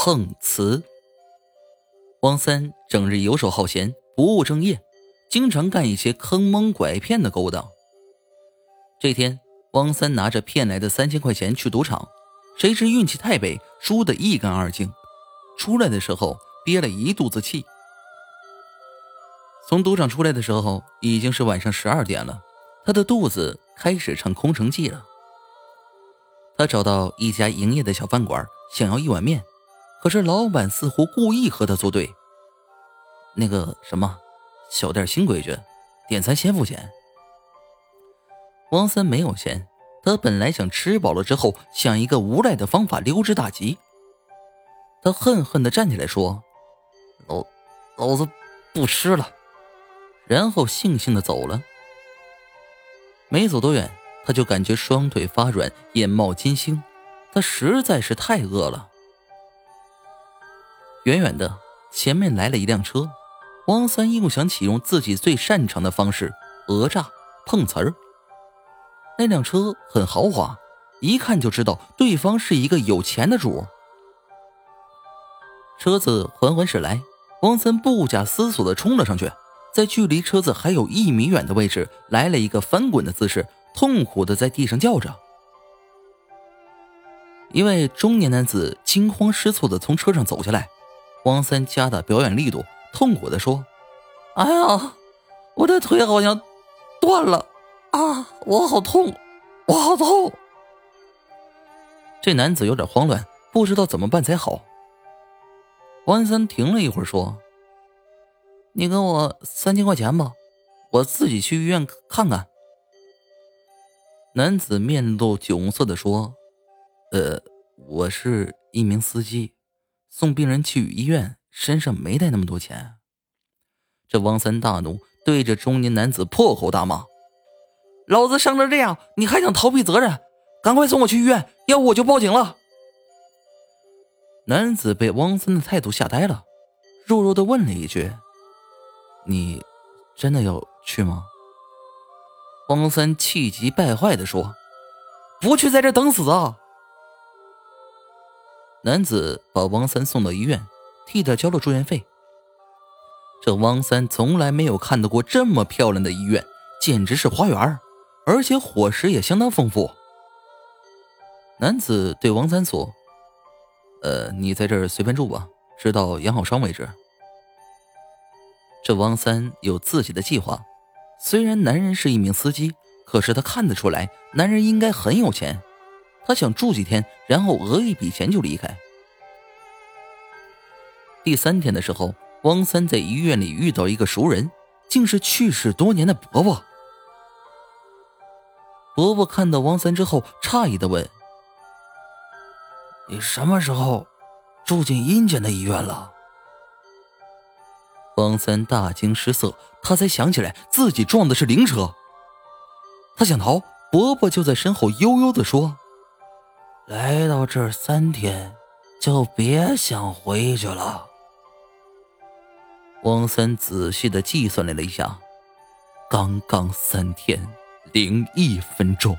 碰瓷。汪三整日游手好闲，不务正业，经常干一些坑蒙拐骗的勾当。这天，汪三拿着骗来的3000块钱去赌场，谁知运气太背，输得一干二净，出来的时候憋了一肚子气。从赌场出来的时候已经是晚上12点了，他的肚子开始唱空城计了。他找到一家营业的小饭馆，想要一碗面，可是老板似乎故意和他作对。那个什么，小店新规矩，点餐先付钱。汪三没有钱，他本来想吃饱了之后想一个无赖的方法溜之大吉。他恨恨地站起来说，老子不吃了。然后悻悻地走了。没走多远，他就感觉双腿发软，眼冒金星，他实在是太饿了。远远的，前面来了一辆车，汪三又想起用自己最擅长的方式，讹诈碰瓷儿。那辆车很豪华，一看就知道对方是一个有钱的主。车子缓缓驶来，汪三不假思索地冲了上去，在距离车子还有1米远的位置来了一个翻滚的姿势，痛苦地在地上叫着。一位中年男子惊慌失措地从车上走下来，汪三加大表演力度，痛苦地说，哎呀，我的腿好像断了啊，我好痛。这男子有点慌乱，不知道怎么办才好。汪三停了一会儿说，你给我3000块钱吧，我自己去医院看看。男子面露窘色地说，我是一名司机，送病人去医院，身上没带那么多钱。这汪三大怒，对着中年男子破口大骂，老子伤成这样，你还想逃避责任？赶快送我去医院，要不我就报警了。男子被汪三的态度吓呆了，弱弱地问了一句，你真的要去吗？汪三气急败坏地说，不去在这等死啊。男子把汪三送到医院，替他交了住院费。这汪三从来没有看到过这么漂亮的医院，简直是花园，而且伙食也相当丰富。男子对汪三说，你在这儿随便住吧，直到养好伤为止。这汪三有自己的计划，虽然男人是一名司机，可是他看得出来男人应该很有钱，他想住几天，然后讹一笔钱就离开。第3天的时候，汪三在医院里遇到一个熟人，竟是去世多年的伯伯。伯伯看到汪三之后诧异地问，你什么时候住进阴间的医院了？汪三大惊失色，他才想起来自己撞的是灵车。他想逃，伯伯就在身后悠悠地说，来到这儿3天就别想回去了。汪三仔细地计算了一下，刚刚3天零1分钟。